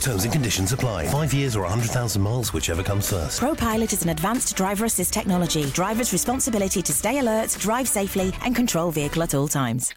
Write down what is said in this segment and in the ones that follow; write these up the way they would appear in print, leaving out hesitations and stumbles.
Terms and conditions apply. 5 years or 100,000 miles, whichever comes first. ProPilot is an advanced driver assist technology. Driver's responsibility to stay alert, drive safely, and control vehicle at all times.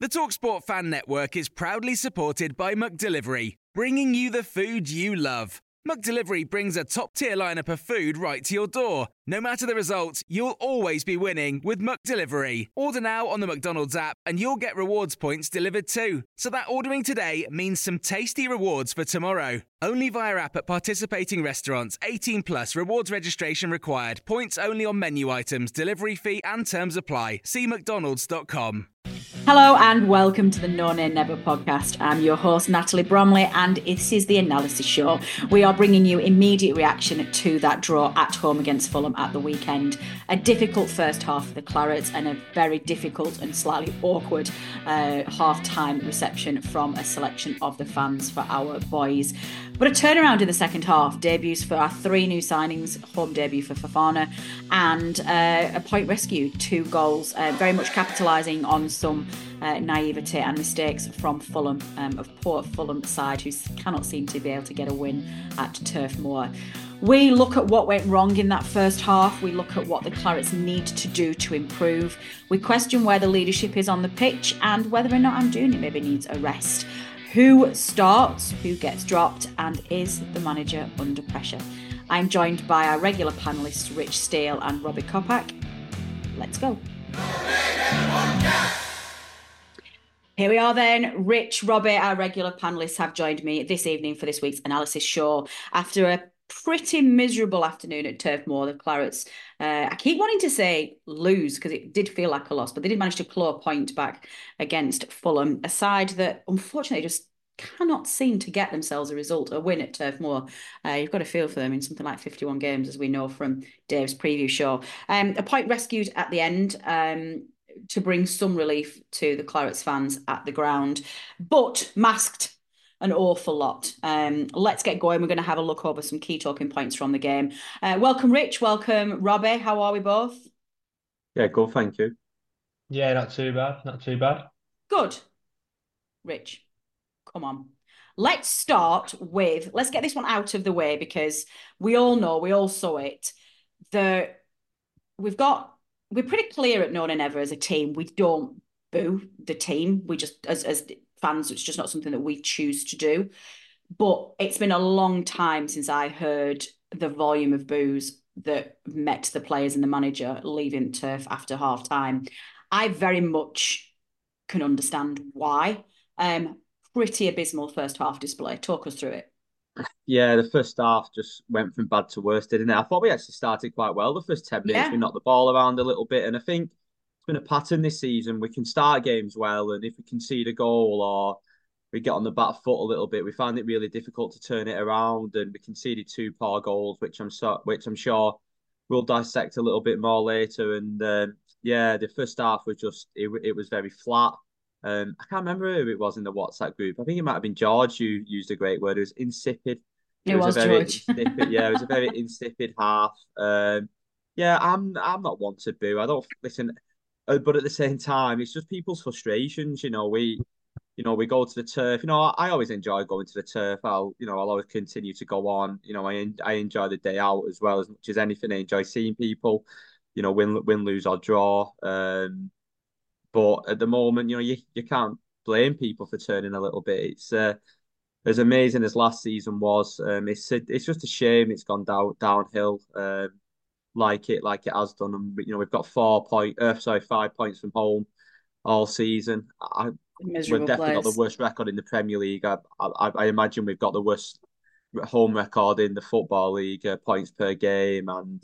The TalkSport Fan Network is proudly supported by McDelivery, bringing you the food you love. McDelivery brings a top-tier lineup of food right to your door. No matter the result, you'll always be winning with McDelivery. Order now on the McDonald's app and you'll get rewards points delivered too. So that ordering today means some tasty rewards for tomorrow. Only via app at participating restaurants. 18 plus rewards registration required. Points only on menu items, delivery fee and terms apply. See mcdonalds.com. Hello and welcome to the No Nay Never podcast. I'm your host, Natalie Bromley, and this is the analysis show. We are bringing you immediate reaction to that draw at home against Fulham at the weekend. A difficult first half for the Clarets and a very difficult and slightly awkward half-time reception from a selection of the fans for our boys. But a turnaround in the second half, debuts for our three new signings, home debut for Fofana, and a point rescue, 2 goals, very much capitalising on some naivete and mistakes from Fulham, of poor Fulham side who cannot seem to be able to get a win at Turf Moor. We look at what went wrong in that first half. We look at what the Clarets need to do to improve. We question where the leadership is on the pitch and whether or not Amdouni maybe needs a rest. Who starts, who gets dropped, and is the manager under pressure? I'm joined by our regular panellists, Rich Steele and Robbie Coppack. Let's go. Here we are then. Rich, Robbie, our regular panellists have joined me this evening for this week's analysis show. After a pretty miserable afternoon at Turf Moor, the Clarets, I keep wanting to say lose because it did feel like a loss, but they did manage to claw a point back against Fulham, a side that unfortunately just cannot seem to get themselves a result, a win at Turf Moor. You've got a feel for them in something like 51 games, as we know from Dave's preview show. A point rescued at the end to bring some relief to the Clarets fans at the ground, but masked an awful lot. Let's get going. We're going to have a look over some key talking points from the game. Welcome, Rich. Welcome, Robbie. How are we both? Yeah, good. Thank you. Yeah, not too bad. Not too bad. Good. Rich, come on. Let's start with, let's get this one out of the way because we all know, we all saw it. We're pretty clear at No Nay Never as a team. We don't boo the team. We just, as fans, it's just not something that we choose to do. But it's been a long time since I heard the volume of boos that met the players and the manager leaving turf after half time. I very much can understand why. Pretty abysmal first half display. Talk us through it. Yeah, the first half just went from bad to worse, didn't it? I thought we actually started quite well the first 10 minutes. Yeah. We knocked the ball around a little bit, and I think been a pattern this season. We can start games well, and if we concede a goal or we get on the back foot a little bit, we find it really difficult to turn it around. And we conceded 2 poor goals, which I'm sure we'll dissect a little bit more later. And the first half was just it was very flat. I can't remember who it was in the WhatsApp group. I think it might have been George who used a great word. It was insipid. It was George. Insipid, yeah, it was a very insipid half. I'm not one to boo. I don't listen. But at the same time, it's just people's frustrations. We go to the turf. I always enjoy going to the turf. I'll always continue to go on. I enjoy the day out as well as much as anything. I enjoy seeing people. Win, lose or draw. But at the moment, you can't blame people for turning a little bit. It's as amazing as last season was. It's just a shame it's gone downhill. Like it has done, and we've got 5 points from home all season. We've definitely got the worst record in the Premier League. I imagine we've got the worst home record in the Football League, points per game, and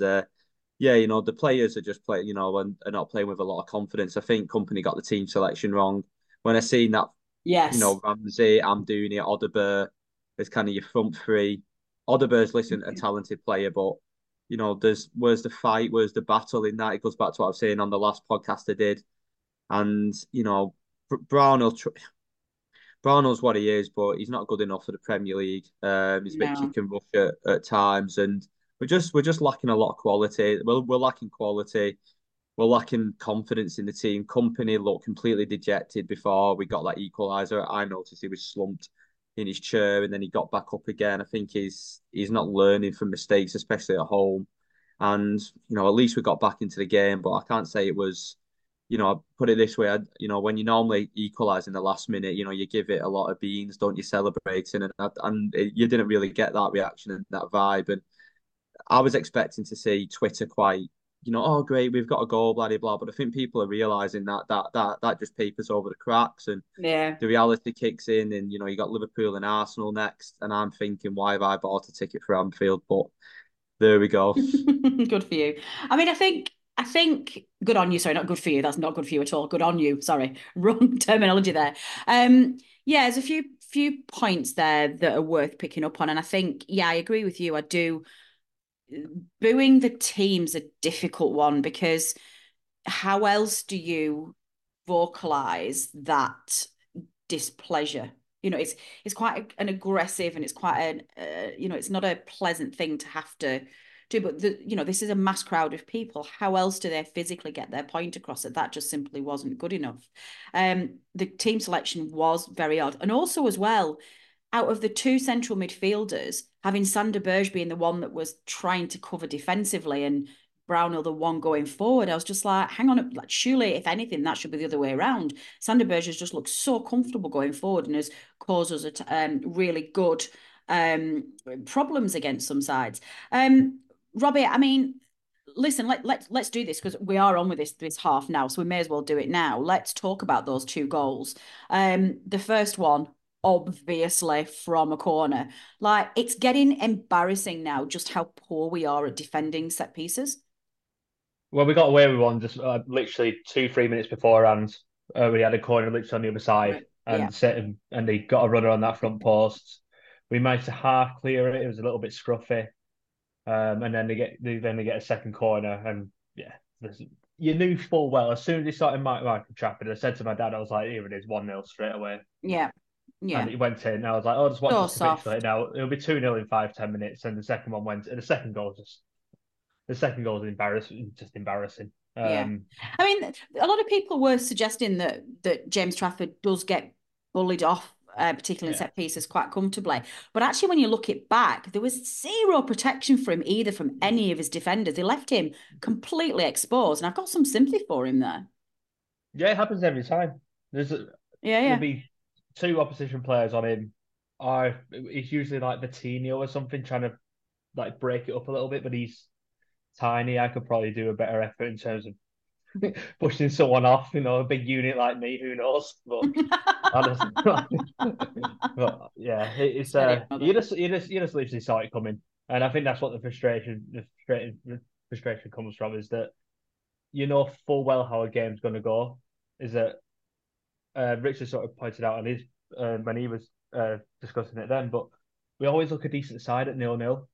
yeah, you know, the players are just playing, you know, and are not playing with a lot of confidence. I think Kompany got the team selection wrong. When I seen that, yes, you know, Ramsey, Amdouni, Odeberg as kind of your front three. Odeberg's, listen, a talented player, but you know, there's where's the fight, where's the battle in that? It goes back to what I was saying on the last podcast I did, and you know, Brownell's what he is, but he's not good enough for the Premier League. He's a bit kick and rush at times, and we're just lacking a lot of quality. We're lacking quality. We're lacking confidence in the team. Kompany looked completely dejected before we got that equaliser. I noticed he was slumped in his chair, and then he got back up again. I think he's not learning from mistakes, especially at home. And you know, at least we got back into the game, but I can't say it was. You know, I put it this way, you know, when you normally equalise in the last minute, you know, you give it a lot of beans, don't you, celebrating? And you didn't really get that reaction and that vibe. And I was expecting to see Twitter quite, you know, oh, great, we've got a goal, blah, blah, blah. But I think people are realising that just papers over the cracks, and the reality kicks in. And, you know, you got Liverpool and Arsenal next. And I'm thinking, why have I bought a ticket for Anfield? But there we go. Good for you. I mean, I think good on you. Sorry, not good for you. That's not good for you at all. Good on you. Sorry, wrong terminology there. Yeah, there's a few points there that are worth picking up on, and I think I agree with you. I do. Booing the team's a difficult one, because how else do you vocalise that displeasure? You know, it's quite an aggressive, and it's quite you know, it's not a pleasant thing to have to. But you know, this is a mass crowd of people. How else do they physically get their point across? That just simply wasn't good enough. The team selection was very odd, and also as well, out of the two central midfielders, having Sander Berge being the one that was trying to cover defensively and Brownell the one going forward, I was just like, hang on, like, surely if anything that should be the other way around. Sander Berge has just looked so comfortable going forward and has caused us really good problems against some sides. Robbie, I mean, listen, let's do this, because we are on with this half now, so we may as well do it now. Let's talk about those two goals. The first one, obviously, from a corner. Like, it's getting embarrassing now just how poor we are at defending set pieces. Well, we got away with one just literally 2-3 minutes beforehand. We had a corner literally on the other side, right. And he got a runner on that front post. We managed to half clear it. It was a little bit scruffy. And then they get a second corner, and you knew full well as soon as he started Michael Trafford. I said to my dad, I was like, "Here it is, 1-0 straight away." Yeah. And it went in. And I was like, "Oh, just watch this to it now. It'll be 2-0 in 5-10 minutes." And the second one went. And the second goal is embarrassing. Just embarrassing. I mean, a lot of people were suggesting that James Trafford does get bullied off. Particularly set pieces quite comfortably, but actually when you look it back, there was zero protection for him either from any of his defenders. They left him completely exposed, and I've got some sympathy for him there. It happens every time. There'll be two opposition players on him. It's usually like Vitinho or something trying to like break it up a little bit, but he's tiny. I could probably do a better effort in terms of pushing someone off, you know, a big unit like me, who knows? But honestly, but yeah, it's you just literally saw it coming, and I think that's what the frustration comes from, is that you know full well how a game's going to go. Is that Richard sort of pointed out on his when he was discussing it then, but we always look a decent side at 0-0.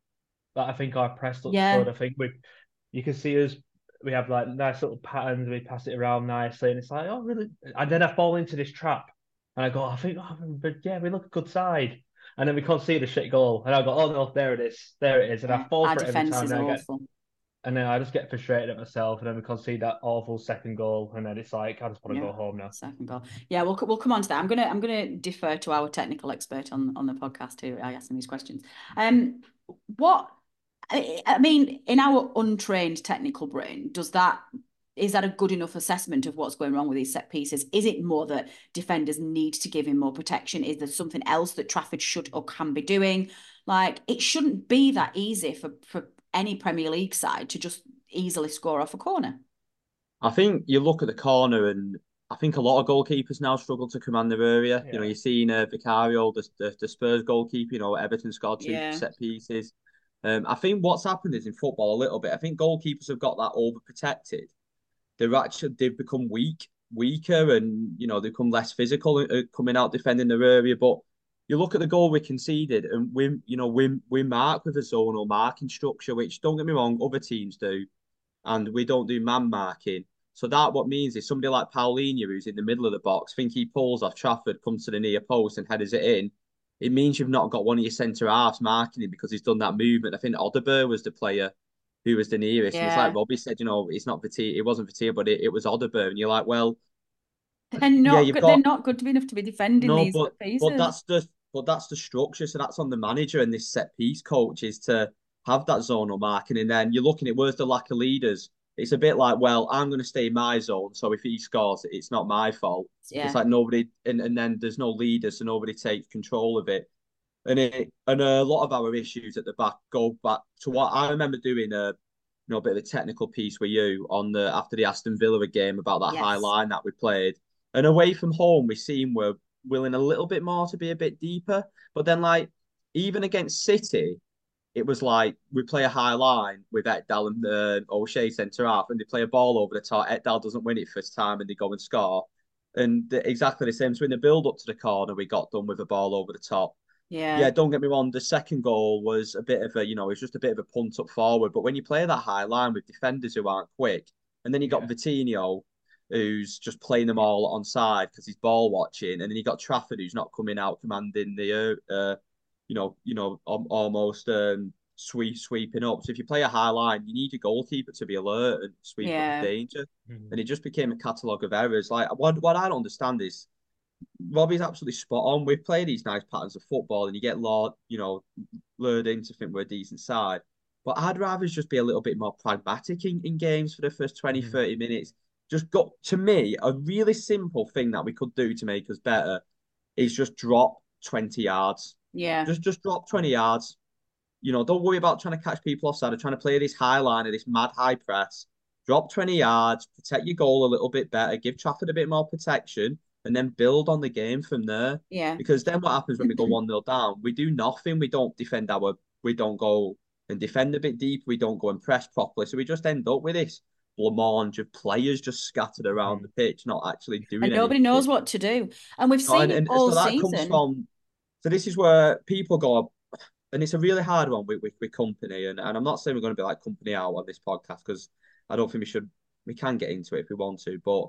Like, I think our press looks good. I think you can see us. We have like nice little patterns. We pass it around nicely, and it's like, oh, really? And then I fall into this trap, and I go, we look a good side, and then we can't see the shit goal, and I go, oh no, there it is, and I fall for it every time. And then I just get frustrated at myself, and then we can't see that awful second goal, and then it's like, I just want to go home now. Second goal, we'll come on to that. I'm gonna defer to our technical expert on the podcast who I ask him these questions. I mean, in our untrained technical brain, is that a good enough assessment of what's going wrong with these set pieces? Is it more that defenders need to give him more protection? Is there something else that Trafford should or can be doing? Like, it shouldn't be that easy for any Premier League side to just easily score off a corner. I think you look at the corner and I think a lot of goalkeepers now struggle to command their area. Yeah. You know, you've seen Vicario, the Spurs goalkeeper, you know, Everton scored two set pieces. I think what's happened is in football a little bit, I think goalkeepers have got that overprotected. They've become weaker and, you know, they become less physical coming out defending their area. But you look at the goal we conceded and we mark with a zonal marking structure, which, don't get me wrong, other teams do. And we don't do man marking. So that what means is somebody like Paulinho, who's in the middle of the box, think he pulls off Trafford, comes to the near post and headers it in. It means you've not got one of your centre-halves marking him because he's done that movement. I think Odeberg was the player who was the nearest. Yeah. And it's like Robbie said, you know, it wasn't Vitinho, but it was Odeberg. And you're like, well... They're not good enough to be defending these pieces. But that's the structure. So that's on the manager and this set-piece coach is to have that zonal marking. And then you're looking at where's the lack of leaders. It's a bit like, well, I'm going to stay in my zone, so if he scores, it's not my fault. Yeah. It's like nobody, and then there's no leader, so nobody takes control of it. And a lot of our issues at the back go back to what I remember doing a bit of a technical piece with you on after the Aston Villa game about that high line that we played. And away from home, we seem we're willing a little bit more to be a bit deeper. But then, like, even against City, it was like we play a high line with Ekdal and O'Shea centre-half and they play a ball over the top. Ekdal doesn't win it first time and they go and score. And exactly the same. So in the build-up to the corner, we got done with a ball over the top. Yeah, don't get me wrong. The second goal was a bit of a, it was just a bit of a punt up forward. But when you play that high line with defenders who aren't quick, and then you got Vitinho, who's just playing them all on side because he's ball watching. And then you got Trafford, who's not coming out commanding the... sweeping up. So if you play a high line, you need your goalkeeper to be alert and sweep up the danger. Mm-hmm. And it just became a catalogue of errors. Like what I don't understand is Robbie's absolutely spot on. We play these nice patterns of football, and you get lured into think we're a decent side. But I'd rather just be a little bit more pragmatic in games for the first 20, 30 minutes. Just got to me a really simple thing that we could do to make us better is just drop 20 yards. Yeah. Just drop 20 yards. You know, don't worry about trying to catch people offside or trying to play this high line or this mad high press. Drop 20 yards, protect your goal a little bit better, give Trafford a bit more protection, and then build on the game from there. Yeah. Because then what happens when we go 1-0 down? We do nothing. We don't go and defend a bit deep. We don't go and press properly. So we just end up with this blancmange of players just scattered around the pitch, not actually doing anything. And nobody knows what to do. And we've seen it all season. So this is where people go, and it's a really hard one with Kompany. And I'm not saying we're going to be like Kompany out on this podcast because I don't think we can get into it if we want to, but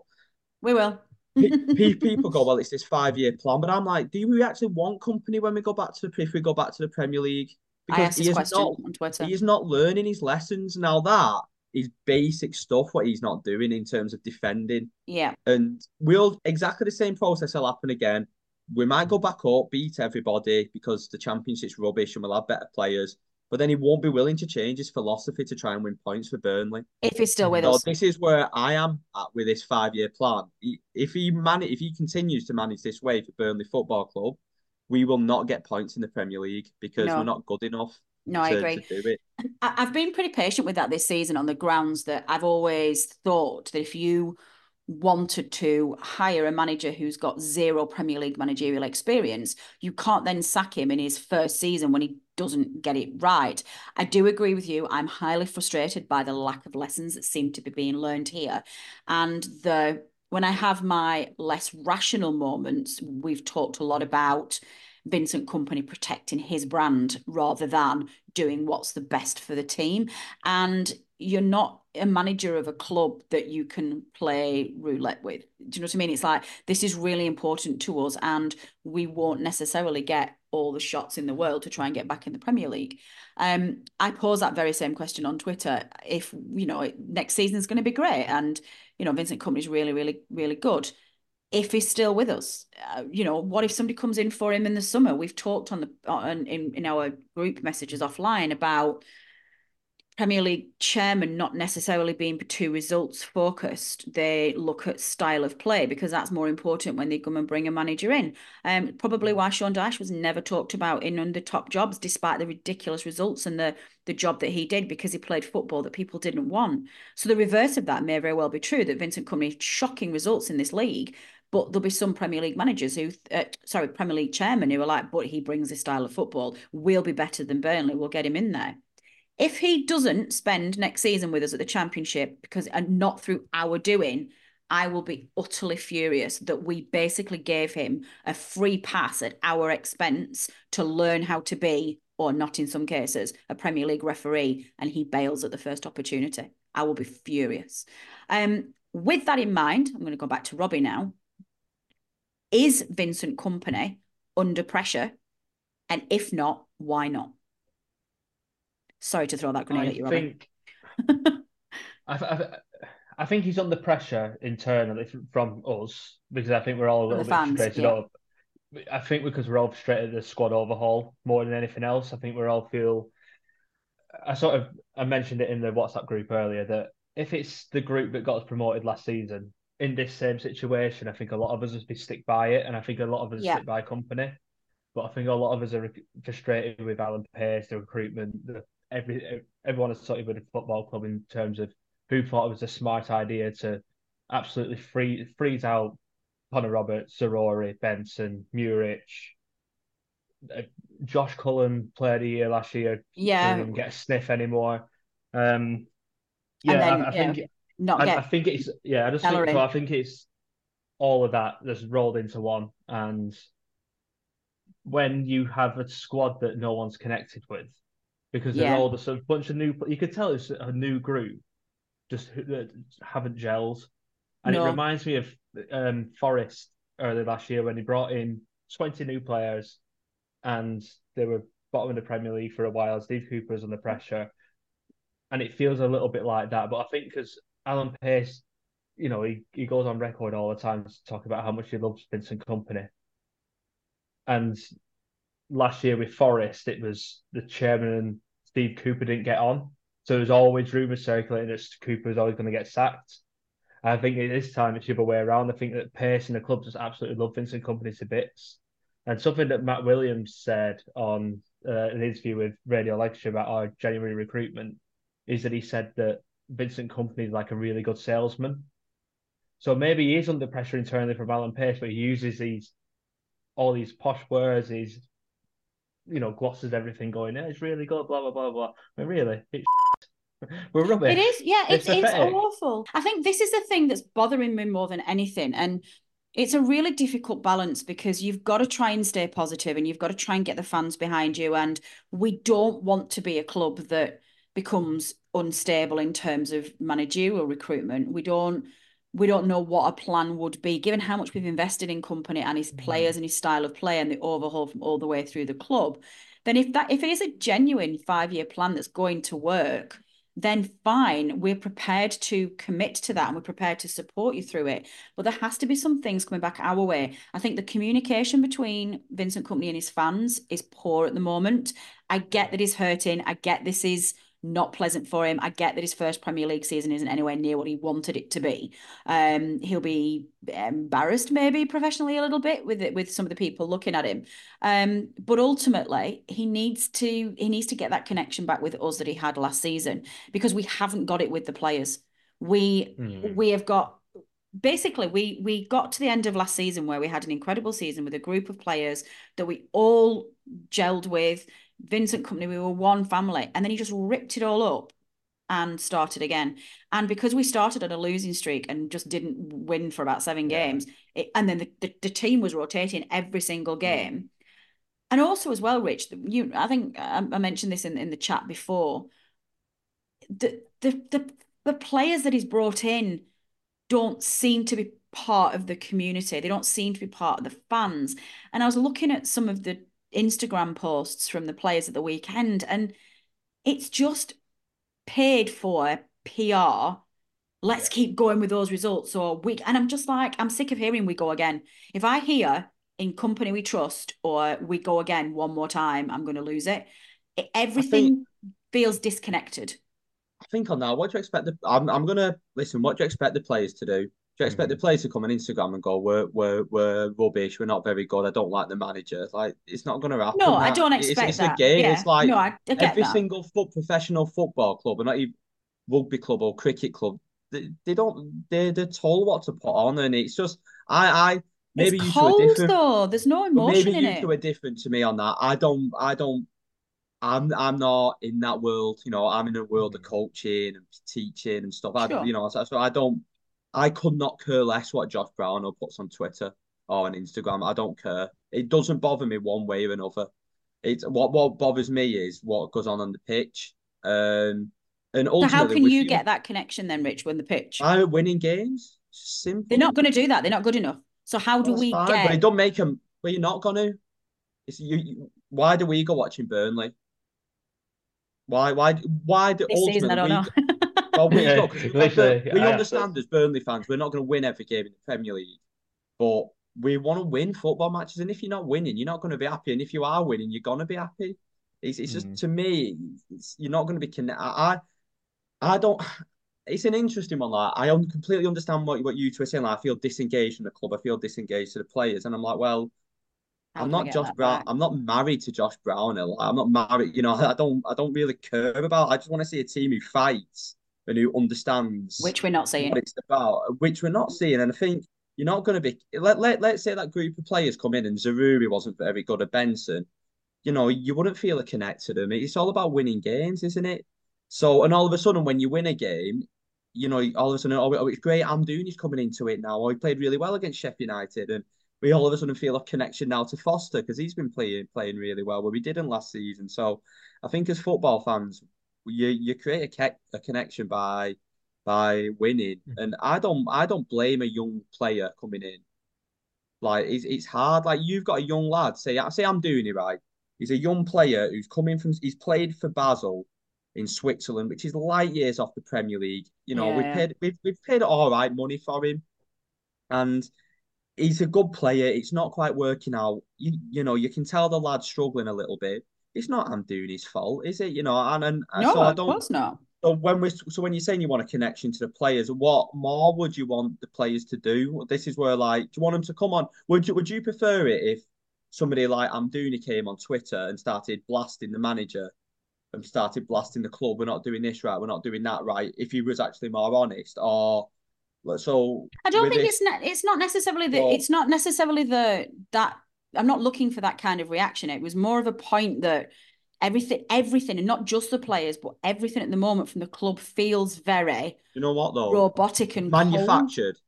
we will. People go, well, it's this 5-year plan, but I'm like, do we actually want Kompany when we go back to the Premier League? Because I asked this question on Twitter. He is not learning his lessons. Now that is basic stuff what he's not doing in terms of defending. Yeah, and exactly the same process will happen again. We might go back up, beat everybody because the Championship's rubbish and we'll have better players. But then he won't be willing to change his philosophy to try and win points for Burnley. If he's still with us. This is where I am at with this 5-year plan. If he continues to manage this way for Burnley Football Club, we will not get points in the Premier League because we're not good enough. No, I agree. To do it. I've been pretty patient with that this season on the grounds that I've always thought that if you wanted to hire a manager who's got zero Premier League managerial experience, you can't then sack him in his first season when he doesn't get it right. I do agree with you. I'm highly frustrated by the lack of lessons that seem to be being learned here. And when I have my less rational moments, we've talked a lot about Vincent Kompany protecting his brand rather than doing what's the best for the team. And you're not a manager of a club that you can play roulette with. Do you know what I mean? It's like, this is really important to us and we won't necessarily get all the shots in the world to try and get back in the Premier League. I posed that very same question on Twitter. If, next season is going to be great and, Vincent Kompany is really, really, really good. If he's still with us, what if somebody comes in for him in the summer? We've talked in our group messages offline about Premier League chairman not necessarily being too results focused. They look at style of play because that's more important when they come and bring a manager in. Probably why Sean Dyche was never talked about in one of the top jobs, despite the ridiculous results and the job that he did, because he played football that people didn't want. So the reverse of that may very well be true, that Vincent Kompany, shocking results in this league, but there'll be some Premier League managers who, Premier League chairman who are like, but he brings this style of football. We'll be better than Burnley. We'll get him in there. If he doesn't spend next season with us at the Championship, because and not through our doing, I will be utterly furious that we basically gave him a free pass at our expense to learn how to be, or not in some cases, a Premier League referee, and he bails at the first opportunity. I will be furious. With that in mind, I'm going to go back to Robbie now. Is Vincent Kompany under pressure? And if not, why not? Sorry to throw that grenade at you, Robbie. I think he's under pressure internally from us, because I think we're all a little bit frustrated. Yeah. I think because we're all frustrated at the squad overhaul more than anything else. I think we all feel... I mentioned it in the WhatsApp group earlier, that if it's the group that got us promoted last season in this same situation, I think a lot of us would be stick by it, and I think a lot of us stick by Kompany. But I think a lot of us are frustrated with Alan Pace, the recruitment, everyone has started with the football club in terms of who thought it was a smart idea to absolutely freeze out Connor Roberts, Zaroury, Benson, Murich. Josh Cullen played a year last year. Yeah. Didn't even get a sniff anymore. I think it's all of that that's rolled into one. And when you have a squad that no one's connected with, because they're all just a bunch of new... You could tell it's a new group, just that haven't gelled. And it reminds me of Forest early last year when he brought in 20 new players and they were bottom of the Premier League for a while. Steve Cooper was under pressure. And it feels a little bit like that. But I think because Alan Pace, he goes on record all the time to talk about how much he loves Vincent Kompany. And last year with Forest, it was the chairman and Steve Cooper didn't get on. So there's always rumours circulating that Cooper was always going to get sacked. I think this time it's the other way around. I think that Pace and the club just absolutely love Vincent Kompany to bits. And something that Matt Williams said on an interview with Radio Lancashire about our January recruitment is that he said that Vincent Kompany is like a really good salesman. So maybe he is under pressure internally from Alan Pace, but he uses all these posh words, these... glosses everything going, it's really good, blah, blah, blah, blah. But really, it's we're rubbish. It is, yeah, it's awful. I think this is the thing that's bothering me more than anything. And it's a really difficult balance because you've got to try and stay positive and you've got to try and get the fans behind you. And we don't want to be a club that becomes unstable in terms of managerial recruitment. We don't know what a plan would be, given how much we've invested in Kompany and his players and his style of play and the overhaul from all the way through the club. Then if it is a genuine 5-year plan that's going to work, then fine, we're prepared to commit to that and we're prepared to support you through it. But there has to be some things coming back our way. I think the communication between Vincent Kompany and his fans is poor at the moment. I get that he's hurting. I get this is... not pleasant for him. I get that his first Premier League season isn't anywhere near what he wanted it to be. He'll be embarrassed maybe professionally a little bit with some of the people looking at him. But ultimately, he needs to get that connection back with us that he had last season, because we haven't got it with the players. We have got... Basically, we got to the end of last season where we had an incredible season with a group of players that we all gelled with. Vincent Kompany, we were one family, and then he just ripped it all up and started again. And because we started on a losing streak and just didn't win for about 7 games, and then the team was rotating every single game. And also as well, Rich, I think I mentioned this in the chat before, the players that he's brought in don't seem to be part of the community. They don't seem to be part of the fans. And I was looking at some of the Instagram posts from the players at the weekend, and it's just paid for PR. Let's keep going with those results. And I'm just like, I'm sick of hearing "we go again." If I hear "in Kompany we trust" or "we go again" one more time, I'm going to lose it. Everything feels disconnected. I think on that, what do you expect? What do you expect the players to do? Do you expect the players to come on Instagram and go, we're rubbish, we're not very good, I don't like the manager? Like, it's not going to happen. No, I don't expect it's that. It's a game. Yeah. It's like every single professional football club, and not even rugby club or cricket club, they're told what to put on, and it's just, maybe it's cold though. There's no emotion in it. Maybe you two are different to me on that. I'm not in that world, you know. I'm in a world of coaching and teaching and stuff. I could not care less what Josh Brown puts on Twitter or on Instagram. I don't care. It doesn't bother me one way or another. It's what bothers me is what goes on the pitch. And ultimately, so how can you get that connection then, Rich? When the pitch, I'm winning games. Simple. They're not going to do that. They're not good enough. So how do we get? But it don't make them. But you're not going to. It's you. Why do we go watching Burnley? Why do this season, I don't know. We understand as Burnley fans, we're not going to win every game in the Premier League, but we want to win football matches. And if you're not winning, you're not going to be happy. And if you are winning, you're going to be happy. It's just, to me, you're not going to be connected. I don't. It's an interesting one. Like, I completely understand what you two are saying. Like, I feel disengaged from the club. I feel disengaged to the players, and I'm like, well, I'm not Josh Brown. I'm not married to Josh Brown. I'm not married. You know, I don't really care about it. I just want to see a team who fights and who understands, which we're not seeing. What it's about, which we're not seeing. And I think you're not going to be. Let's say that group of players come in and Zaroury wasn't very good at Benson. You know, you wouldn't feel a connect to them. It's all about winning games, isn't it? So, and all of a sudden, when you win a game, you know, all of a sudden, oh, it's great. Amdouni's coming into it now. Or he played really well against Sheffield United, and we all of a sudden feel a connection now to Foster because he's been playing really well, where we didn't last season. So I think as football fans, you create a connection by winning, and I don't blame a young player coming in. Like it's hard. Like you've got a young lad. Say I'm doing it right. He's a young player who's coming from. He's played for Basel in Switzerland, which is light years off the Premier League. You know, we've paid all right money for him, and he's a good player. It's not quite working out. You know, you can tell the lad's struggling a little bit. It's not Amdouni's fault, is it? You know, of course not. So when you're saying you want a connection to the players, what more would you want the players to do? This is where, like, do you want them to come on? Would you prefer it if somebody like Amdouni came on Twitter and started blasting the manager and started blasting the club? We're not doing this right. We're not doing that right. If he was actually more honest, or so I don't think it's not necessarily that I'm not looking for that kind of reaction. It was more of a point that everything, and not just the players, but everything at the moment from the club feels very, you know what though, robotic and manufactured. Cold.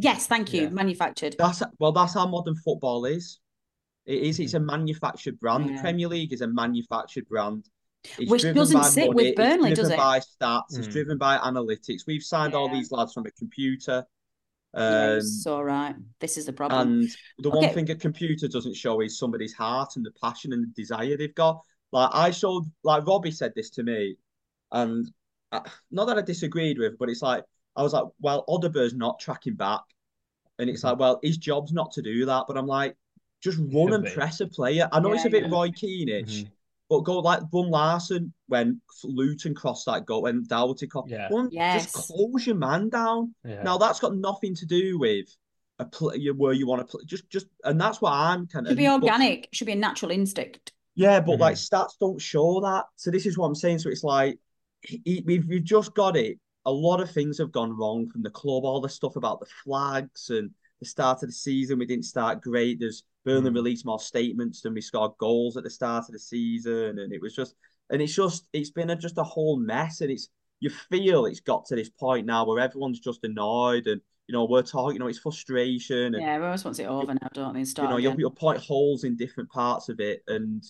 Yes, thank you, yeah. Manufactured. That's how modern football is. It is. It's a manufactured brand. Yeah. The Premier League is a manufactured brand. It's which doesn't sit money. With Burnley, does it? It's driven by stats. It's driven by analytics. We've signed all these lads from a computer. It's all right. This is the problem. And the one thing a computer doesn't show is somebody's heart and the passion and the desire they've got. Like Robbie said this to me, and not that I disagreed with, but it's like, I was like, well, Odeberg's not tracking back. And it's like, well, his job's not to do that. But I'm like, just run and press a player. I know it's a bit Roy Keane-ish. But go like Bun Larson when Luton crossed that goal, when Doughty crossed. Yeah. Just close your man down. Yeah. Now that's got nothing to do with a player where you want to play. Just, and that's what I'm kind of. Should be organic. Should be a natural instinct. Yeah, but like stats don't show that. So this is what I'm saying. So it's like we've just got it. A lot of things have gone wrong from the club. All the stuff about the flags and the start of the season, we didn't start great. There's Burnley released more statements than we scored goals at the start of the season, and it's been a whole mess, and you feel it's got to this point now where everyone's just annoyed, and you know we're talking, you know, it's frustration. And, everyone just wants it over now, don't they? You'll point holes in different parts of it, and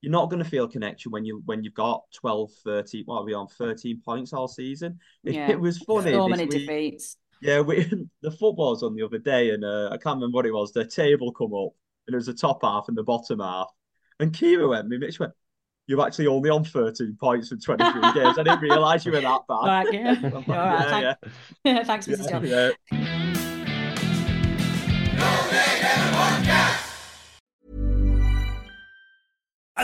you're not going to feel connection when you've got 12, 13, what are we on, 13 points all season. Yeah. It was funny. So many defeats. Yeah, the football's on the other day, and I can't remember what it was. The table come up, and it was the top half and the bottom half. And Kira went, Mitch went, you're actually only on 13 points from 23 games. I didn't realise you were that bad. Right, yeah. Like, right, yeah. Thanks, Mrs. John. Yeah. I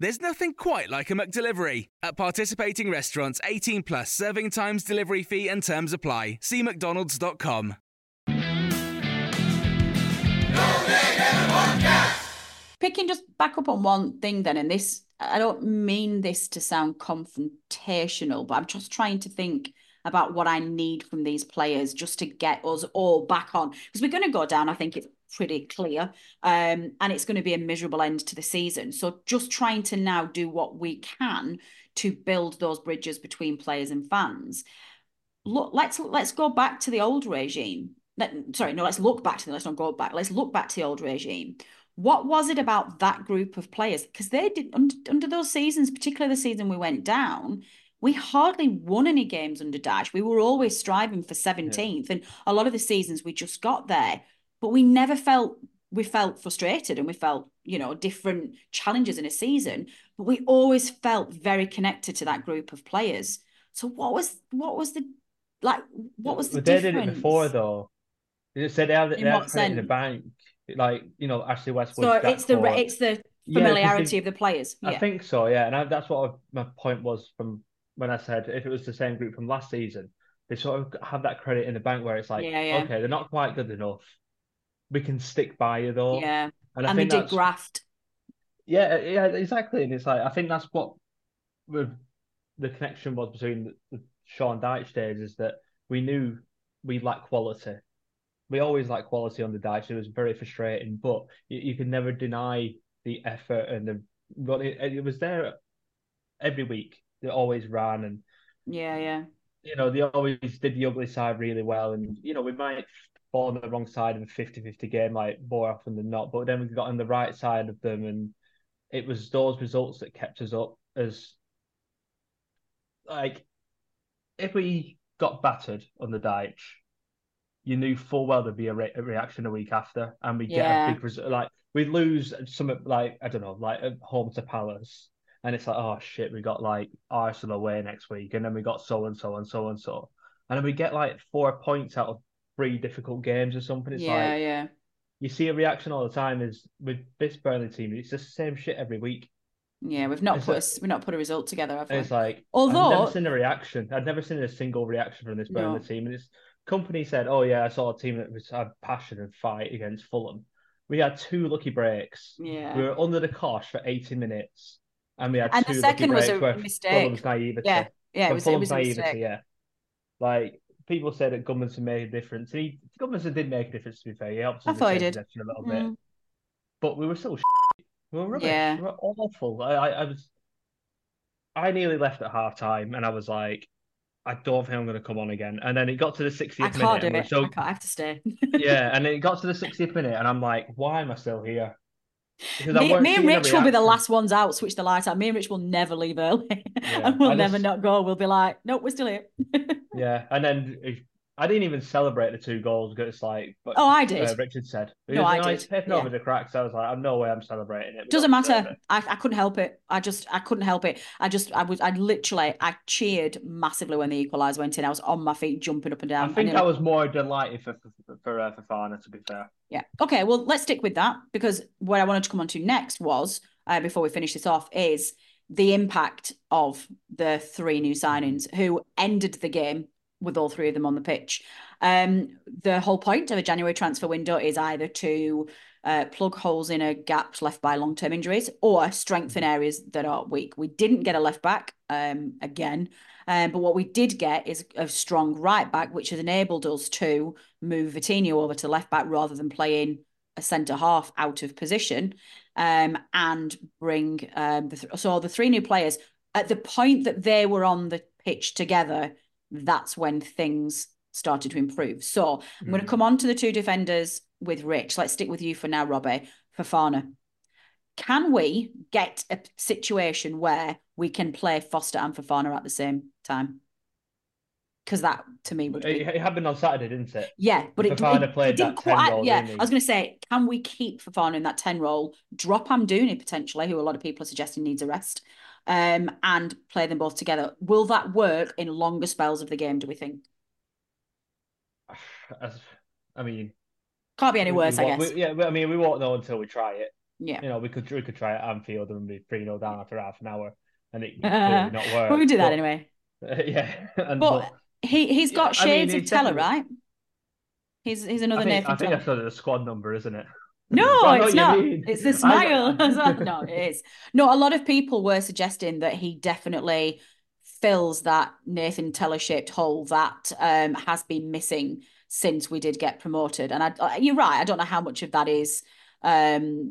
There's nothing quite like a McDelivery. At participating restaurants, 18 plus, serving times, delivery fee and terms apply. See mcdonalds.com. Picking just back up on one thing then, and this, I don't mean this to sound confrontational, but I'm just trying to think about what I need from these players just to get us all back on. Because we're going to go down, I think it's pretty clear, and it's going to be a miserable end to the season. So just trying to now do what we can to build those bridges between players and fans. Look, let's go back to the old regime. Let's look back to the old regime. What was it about that group of players? Because they did under those seasons, particularly the season we went down, we hardly won any games under Dash. We were always striving for 17th, and a lot of the seasons we just got there. But we never felt, we felt frustrated and we felt, you know, different challenges in a season, but we always felt very connected to that group of players. So what was the difference? They did it before though. They just said they had the bank, like, you know, Ashley Westwood. So it's the familiarity of the players. Yeah. I think so, yeah. And that's what my point was from when I said if it was the same group from last season, they sort of have that credit in the bank where it's like, okay, they're not quite good enough. We can stick by you though. Yeah, and they did graft. Yeah, exactly. And it's like, I think that's what the connection was between the Sean Dyche days, is that we knew we lacked quality. We always lacked quality on the Dyche. It was very frustrating, but you can never deny the effort and it was there every week. They always ran and you know, they always did the ugly side really well. And you know, we might fall on the wrong side of a 50-50 game, like more often than not. But then we got on the right side of them, and it was those results that kept us up. As like, if we got battered on the Dyche, you knew full well there'd be a reaction a week after, and we get a big result. Like we lose some, like I don't know, like at home to Palace, and it's like, oh shit, we got like Arsenal away next week, and then we got so and so and so and so, and then we get like 4 points out of 3 difficult games or something. It's you see a reaction all the time. Is with this Burnley team, it's just the same shit every week. Yeah, we've not put a result together. It's like, although I've never seen a reaction. I've never seen a single reaction from this Burnley team. And this company said, "Oh yeah, I saw a team that was had passion and fight against Fulham. We had 2 lucky breaks. Yeah, we were under the cosh for 80 minutes, and we had and 2 the second lucky breaks was a mistake. Fulham's naivety. Yeah, it was naivety, a mistake. Yeah, like." People say that Gummerson made a difference. Gummerson did make a difference, to be fair. He helped us a little bit. But we were still shit. We were rubbish. Yeah. We were awful. I nearly left at half-time, and I was like, I don't think I'm going to come on again. And then it got to the 60th minute. I can't do it. I have to stay. Yeah, and then it got to the 60th minute, and I'm like, why am I still here? Me and Rich will be the last ones out. Switch the light out. Me and Rich will never leave early, and we'll never not go. We'll be like, nope, we're still here. Yeah, and then I didn't even celebrate the 2 goals because it's like, but, I did. Richard said, "I did." Pipping over the cracks, I was like, "I'm no way, I'm celebrating it." Doesn't matter. I couldn't help it. I couldn't help it. I cheered massively when the equaliser went in. I was on my feet, jumping up and down. I think I was more delighted for Fofana, to be fair. Yeah. Okay. Well, let's stick with that, because what I wanted to come on to next was, before we finish this off, is the impact of the 3 new signings who ended the game with all 3 of them on the pitch. The whole point of a January transfer window is either to plug holes in or gaps left by long-term injuries, or strengthen areas that are weak. We didn't get a left back again, but what we did get is a strong right back, which has enabled us to move Vitinho over to left back rather than playing a centre half out of position, and bring the three new players at the point that they were on the pitch together. That's when things started to improve. So I'm going to come on to the two defenders with Rich. Let's stick with you for now, Robbie. Fofana. Can we get a situation where we can play Foster and Fofana at the same time? Because that, to me, would be... It happened on Saturday, didn't it? Yeah, but Fofana played that 10 role, yeah, didn't I was going to say, can we keep Fofana in that 10 role, drop Amdouni potentially, who a lot of people are suggesting needs a rest, and play them both together? Will that work in longer spells of the game, do we think? I mean... Can't be any worse, I guess. We won't know until we try it. Yeah. You know, we could try it at Anfield and be 3-0 down after half an hour, and it could really not work. But we do that anyway. Yeah. He's got shades of Teller, right? He's another name. I think that's sort of the squad number, isn't it? No, it's not. It's the smile. No, it is. No, a lot of people were suggesting that he definitely fills that Nathan Teller-shaped hole that has been missing since we did get promoted. And you're right. I don't know how much of that is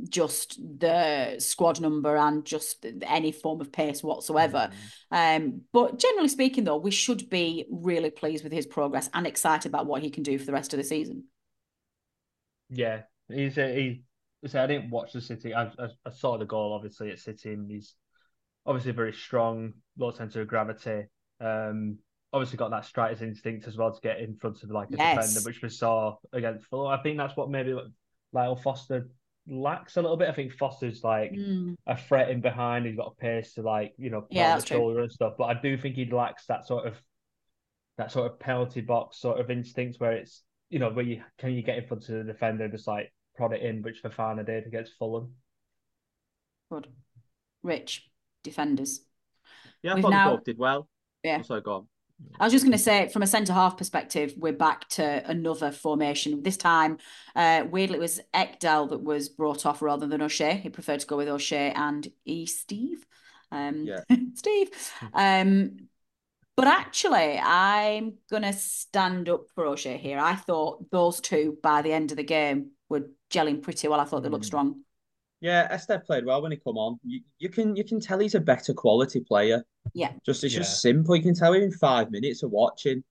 just the squad number and just any form of pace whatsoever. But generally speaking, though, we should be really pleased with his progress and excited about what he can do for the rest of the season. Yeah. So I didn't watch the City. I saw the goal, obviously, at City. And he's obviously very strong, low centre of gravity. Obviously got that striker's instinct as well to get in front of like a defender, which we saw against Fulham. I think that's what maybe Lyle Foster lacks a little bit. I think Foster's like a threat in behind. He's got a pace to the shoulder and stuff. But I do think he lacks that sort of penalty box sort of instincts where it's, you know, where you can you get in front of the defender and just like prod it in, which Fofana did against Fulham. Good. Rich, defenders. Yeah, I thought they both did well. Yeah. So go on. I was just going to say, from a centre-half perspective, we're back to another formation. This time, weirdly, it was Ekdal that was brought off rather than O'Shea. He preferred to go with O'Shea and Estève. Steve. But actually, I'm going to stand up for O'Shea here. I thought those two, by the end of the game, were gelling pretty well. I thought they looked strong. Yeah, Estève played well when he come on. You can tell he's a better quality player. Yeah. It's just simple. You can tell him in 5 minutes of watching.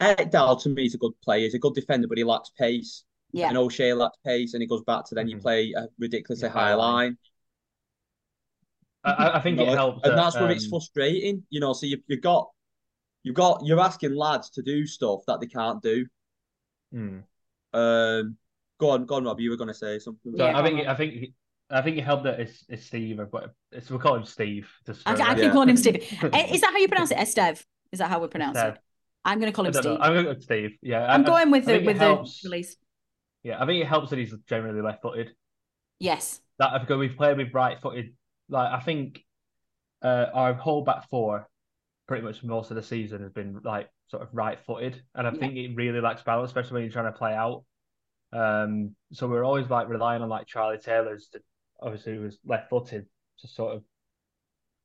Ekdal, to me, is a good player. He's a good defender, but he lacks pace. Yeah. And O'Shea lacks pace, and he goes back to then you play a ridiculously high line. I think it helps. And that's when it's frustrating. You know, so you're asking lads to do stuff that they can't do. Go on, Rob. You were going to say something. Yeah, I think it helped that it's Steve. We'll call him Steve. I keep calling him Steve. Is that how you pronounce it? Estève? Is that how we pronounce it? I'm going to call him Steve. I'm going to go with Steve. Yeah, I'm going with the release. Yeah, I think it helps that he's generally left-footed. Yes. That because we've played with right-footed. Like I think our whole back four, pretty much most of the season, has been like sort of right-footed, and I think it really lacks balance, especially when you're trying to play out. So we're always like relying on like Charlie Taylor's. Obviously, he was left-footed to sort of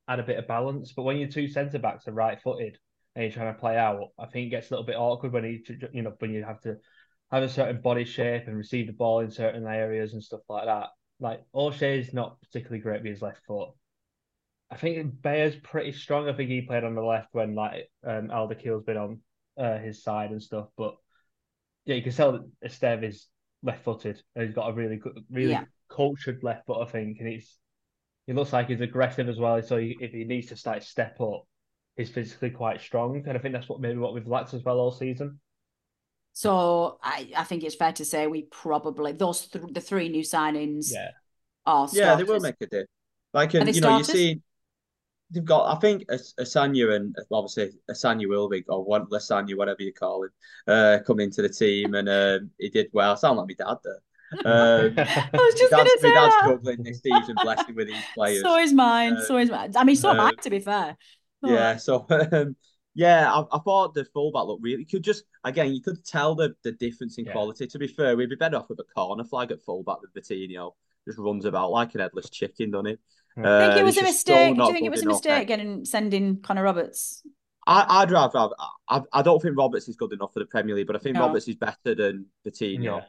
add a bit of balance. But when your two centre-backs are right-footed and you're trying to play out, I think it gets a little bit awkward when you have to have a certain body shape and receive the ball in certain areas and stuff like that. Like, O'Shea's not particularly great with his left foot. I think Bayer's pretty strong. I think he played on the left when, like, Alderkeel's been on his side and stuff. But, yeah, you can tell that Estève is left-footed and he's got a really good... cultured left foot, I think, and he looks like he's aggressive as well. So if he needs to start step up, he's physically quite strong, and I think that's what we've lacked as well all season. So I think it's fair to say we probably the three new signings are starters. Yeah, they will make a dip. Like you see, they've got. I think Asanya and obviously Asanya will be or one Lasanya, whatever you call him, coming into the team, and he did well. I sound like my dad there. I was just going to say dad's struggling this season, blessing with these players. So is mine. I mean, so am I, to be fair. Yeah. So Yeah, I thought the fullback looked really good. Just again, you could tell the difference in quality. To be fair, we'd be better off with a corner flag at fullback than Vitinho. Just runs about like an headless chicken, doesn't he? I think it was a mistake. Do you think it was a mistake getting sending Connor Roberts? I'd rather. I don't think Roberts is good enough for the Premier League, but I think Roberts is better than Vitinho. Yeah.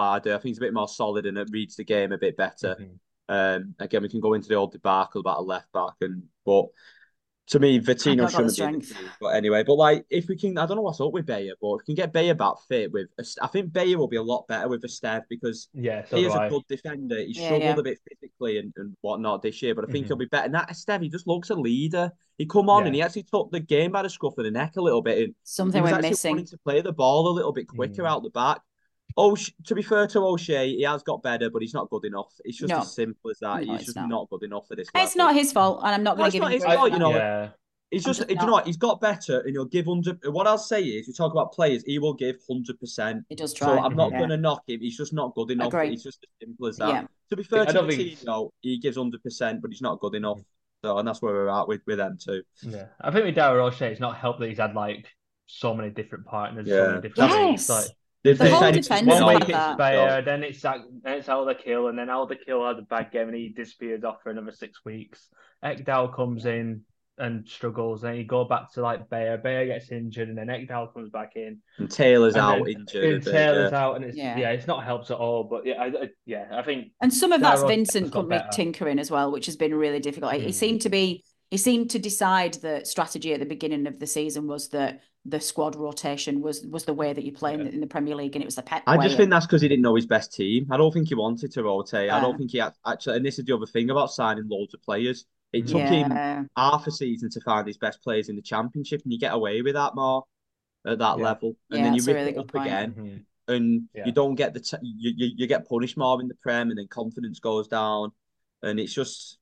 I do. I think he's a bit more solid and it reads the game a bit better. Mm-hmm. Again, we can go into the old debacle about a left back, but to me, Vitinho shouldn't be. But anyway, if we can, I don't know what's up with Bayer, but if we can get Bayer back fit with, I think Bayer will be a lot better with Estève because he is a good defender. He struggled a bit physically and whatnot this year, but I think he'll be better. And that Estève, he just looks a leader. He come on and he actually took the game by the scruff of the neck a little bit. And something we're missing. Wanting to play the ball a little bit quicker out the back. To be fair to O'Shea, he has got better, but he's not good enough. It's just as simple as that. No, he's just not good enough for this. It's not his fault, and I'm not going to give him credit. He's just you know what? He's got better, and he'll give 100. What I'll say is, we talk about players, he will give 100%. He does try. So I'm not going to knock him. He's just not good enough. It's just as simple as that. Yeah. To be fair to Vitinho, he gives 100%, but he's not good enough. So, and that's where we're at with them too. Yeah, I think with Daryl O'Shea, it's not helped that he's had so many different partners. Yeah. So many different the whole defense like that. Bayer, then it's like Elderkill, and then Elderkill had a bad game and he disappeared off for another 6 weeks. Ekdal comes in and struggles, and then you go back to Bayer. Bayer gets injured, and then Ekdal comes back in. And Taylor's out injured. Taylor's out, and it's it's not helped at all. But I think. And some of that's Vincent Kompany tinkering as well, which has been really difficult. He seemed to be. He seemed to decide that strategy at the beginning of the season was that the squad rotation was the way that you play in the Premier League, and it was the pet. I just think that's because he didn't know his best team. I don't think he wanted to rotate. I don't think he actually. And this is the other thing about signing loads of players. It took him half a season to find his best players in the Championship, and you get away with that more at that level, and then you rip it up again, and you don't get the you get punished more in the Prem, and then confidence goes down, and it's just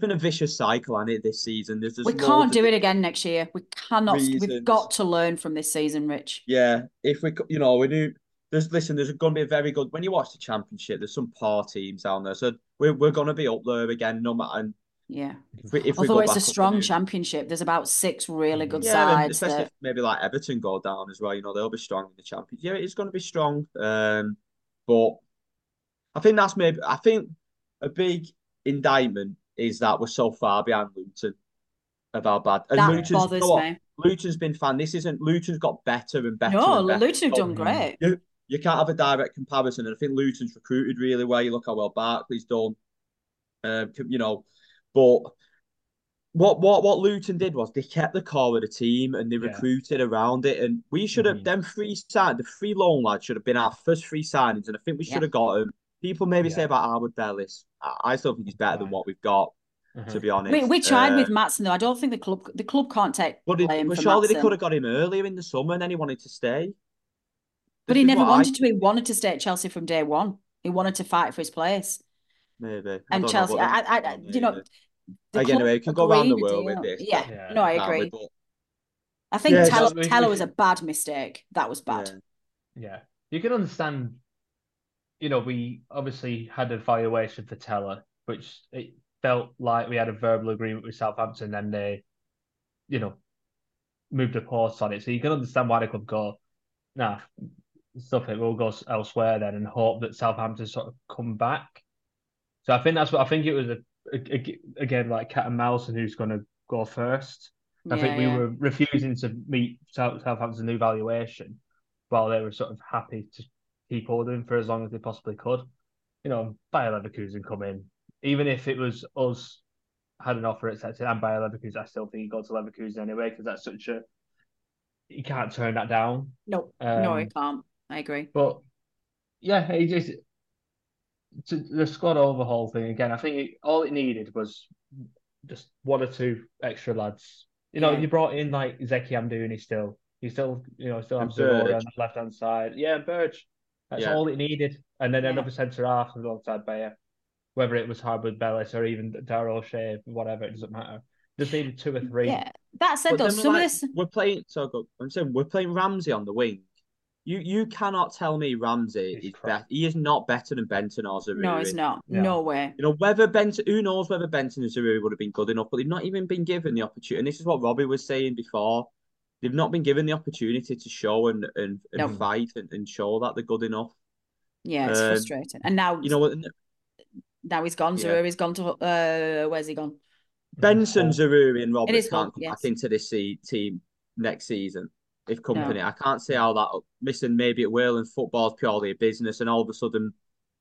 been a vicious cycle on it this season. We can't do it again next year. We cannot. Reasons. We've got to learn from this season, Rich. Yeah, if we do. There's going to be a very good when you watch the Championship. There's some poor teams down there, so we're going to be up there again. No matter. Yeah. Although it's a strong Championship, there's about 6 really good sides. Especially if maybe Everton go down as well. They'll be strong in the Championship. Yeah, it's going to be strong. But I think that's maybe. I think a big indictment is that we're so far behind Luton of our bad. And that bothers me. Luton's been fan. This isn't... Luton's got better and better. No, Luton have done great. You can't have a direct comparison. And I think Luton's recruited really well. You look how well Barkley's done. But what Luton did was they kept the core of the team and they recruited around it. And we should have... Them three signed... The three loan lads should have been our first 3 signings. And I think we should have got them. People maybe say about Arwood Bellis. I still think he's better than what we've got, to be honest. We tried with Maatsen, though. I don't think the club can't take blame for Maatsen. Surely they could have got him earlier in the summer and then he wanted to stay. But he never wanted to. He wanted to stay at Chelsea from day one. He wanted to fight for his place. Maybe. And Chelsea, anyway, we can go around the world with this. Yeah, no, I agree. I think Teller was a bad mistake. That was bad. Yeah. You can understand... we obviously had a valuation for Teller, which it felt like we had a verbal agreement with Southampton, and they, moved a horse on it. So you can understand why they could go, stuff it, we'll go elsewhere then and hope that Southampton sort of come back. So I think that's what I think it was, again, like cat and mouse and who's going to go first. I think we were refusing to meet Southampton's new valuation while they were sort of happy to keep holding for as long as they possibly could. Bayer Leverkusen come in. Even if it was us had an offer accepted and Bayer Leverkusen, I still think he'd go to Leverkusen anyway, because that's such a... You can't turn that down. No, you can't. I agree. But, it just... The squad overhaul thing, again, I think all it needed was just 1 or 2 extra lads. You brought in, Zeki Amdouni still. He still, still has to on the left-hand side. Yeah, Burge. That's all it needed. And then another centre-half alongside Bayer. Whether it was Harwood Bellis or even Daryl O'Shea, whatever, it doesn't matter. Just needed 2 or 3. Yeah, that said, though, some of this... We're playing... I'm saying we're playing Ramsey on the wing. You cannot tell me Ramsey is better. He is not better than Benson or Zaroury. No, he's not. Yeah. No way. Whether Benson... Who knows whether Benson and Zaroury would have been good enough, but they've not even been given the opportunity. And this is what Robbie was saying before. they've not been given the opportunity to show and fight and show that they're good enough. Yeah, it's frustrating. And now, you know, now he's gone. Zaroury has gone to where's he gone? Benson, Zaroury, and Roberts can't come back into this team next season. If Kompany, I can't see how that missing. Maybe it will. And football's purely a business, and all of a sudden,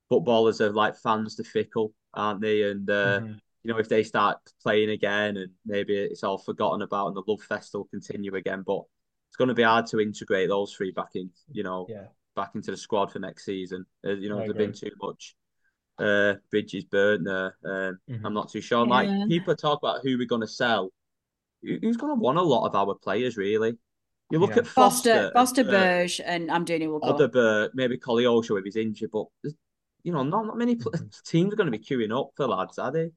footballers are like fans to fickle, aren't they? And you know, if they start playing again, and maybe it's all forgotten about, and the love fest will continue again. But it's going to be hard to integrate those three back in. You know, back into the squad for next season. You know, there's been too much. Bridges burnt there. I'm not too sure. Like people talk about who we're going to sell. Who's going to want a lot of our players, really? You look at Foster, Berge, and Amdouni will go. Odeberg, maybe Collie O'Shea if he's injured, but you know, not many teams are going to be queuing up for lads, are they?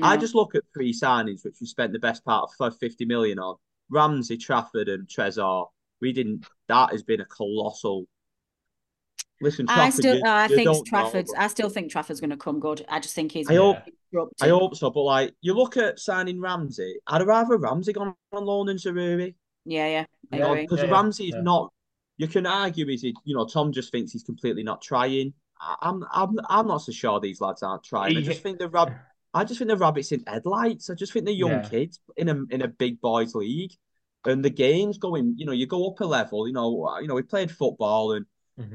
I just look at three signings which we spent the best part of 50 million on: Ramsey, Trafford, and Trezor. We didn't. That has been a colossal. Listen, Trafford, I still think Trafford's going to come good. I just think he's. I hope so, but like you look at signing Ramsey, I'd rather Ramsey gone on loan than Zaroury. Because Ramsey is not. You can argue you know, Tom just thinks he's completely not trying. I'm not so sure these lads aren't trying. I just think the rabbits in headlights. I just think they're young kids in a big boys league, and the game's going. You know, you go up a level. You know, we played football and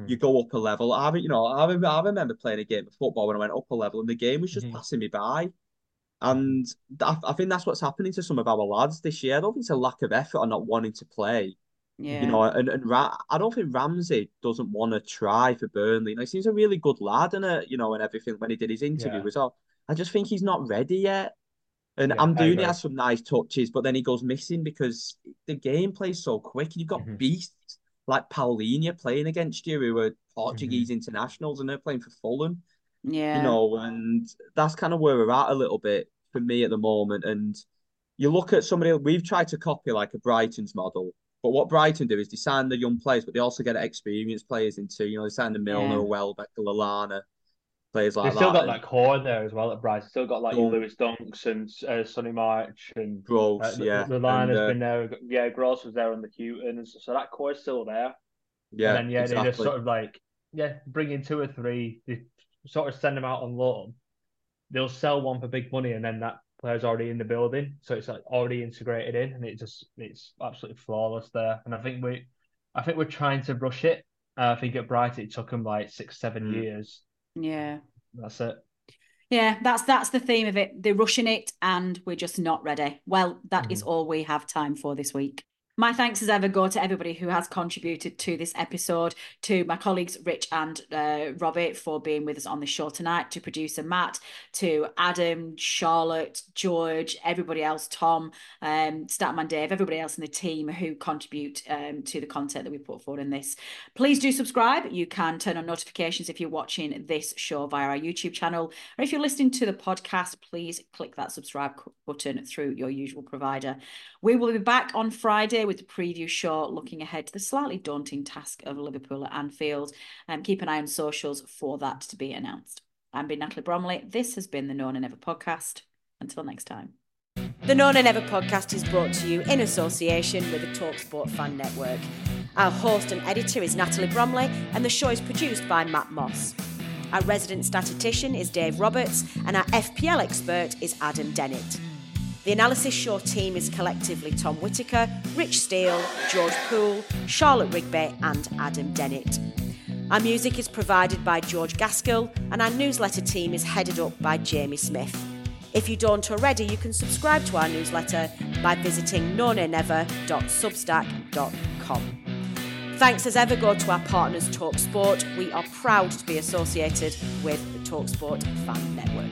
you go up a level. I remember playing a game of football when I went up a level, and the game was just passing me by. And I think that's what's happening to some of our lads this year. I don't think it's a lack of effort or not wanting to play. Yeah. You know, and I don't think Ramsey doesn't want to try for Burnley. You know, he seems a really good lad, and everything when he did his interview as well. I just think he's not ready yet. And Amdouni has some nice touches, but then he goes missing because the game plays so quick. And you've got beasts like Paulinho playing against you, who are Portuguese internationals, and they're playing for Fulham. Yeah, you know, and that's kind of where we're at a little bit for me at the moment. And you look at somebody we've tried to copy, like a Brighton's model, but what Brighton do is they sign the young players, but they also get experienced players into. You know, they sign the Milner, Welbeck, Lallana, players like that. They still got that core there as well at Brighton. Still got like Lewis Dunks and Sonny March and Gross. Lallana's been there. Yeah, Gross was there on the Houghton, and so that core is still there. Yeah, and then they just sort of like bring in two or three. They sort of send them out on loan, they'll sell one for big money, and then that player's already in the building, so it's like already integrated in, and it's absolutely flawless there. And I think we're trying to rush it. I think at Brighton it took them like 6-7 years. Yeah, that's it. Yeah, that's the theme of it. They're rushing it, and we're just not ready. Well, that is all we have time for this week. My thanks as ever go to everybody who has contributed to this episode, to my colleagues Rich and Robbie for being with us on the show tonight, to producer Matt, to Adam, Charlotte, George, everybody else, Tom, Statman Dave, everybody else in the team who contribute to the content that we put forward in this. Please do subscribe. You can turn on notifications if you're watching this show via our YouTube channel, or if you're listening to the podcast, please click that subscribe button through your usual provider. We will be back on Friday with the preview show, looking ahead to the slightly daunting task of Liverpool at Anfield. Keep an eye on socials for that to be announced. I've been Natalie Bromley. This has been the Known and Ever podcast. Until next time. The Known and Ever podcast is brought to you in association with the TalkSport Fan Network. Our host and editor is Natalie Bromley, and the show is produced by Matt Moss. Our resident statistician is Dave Roberts, and our FPL expert is Adam Dennett. The Analysis Show team is collectively Tom Whitaker, Rich Steele, George Poole, Charlotte Rigby and Adam Dennett. Our music is provided by George Gaskell, and our newsletter team is headed up by Jamie Smith. If you don't already, you can subscribe to our newsletter by visiting nonenever.substack.com. Thanks as ever go to our partners TalkSport. We are proud to be associated with the TalkSport Fan Network.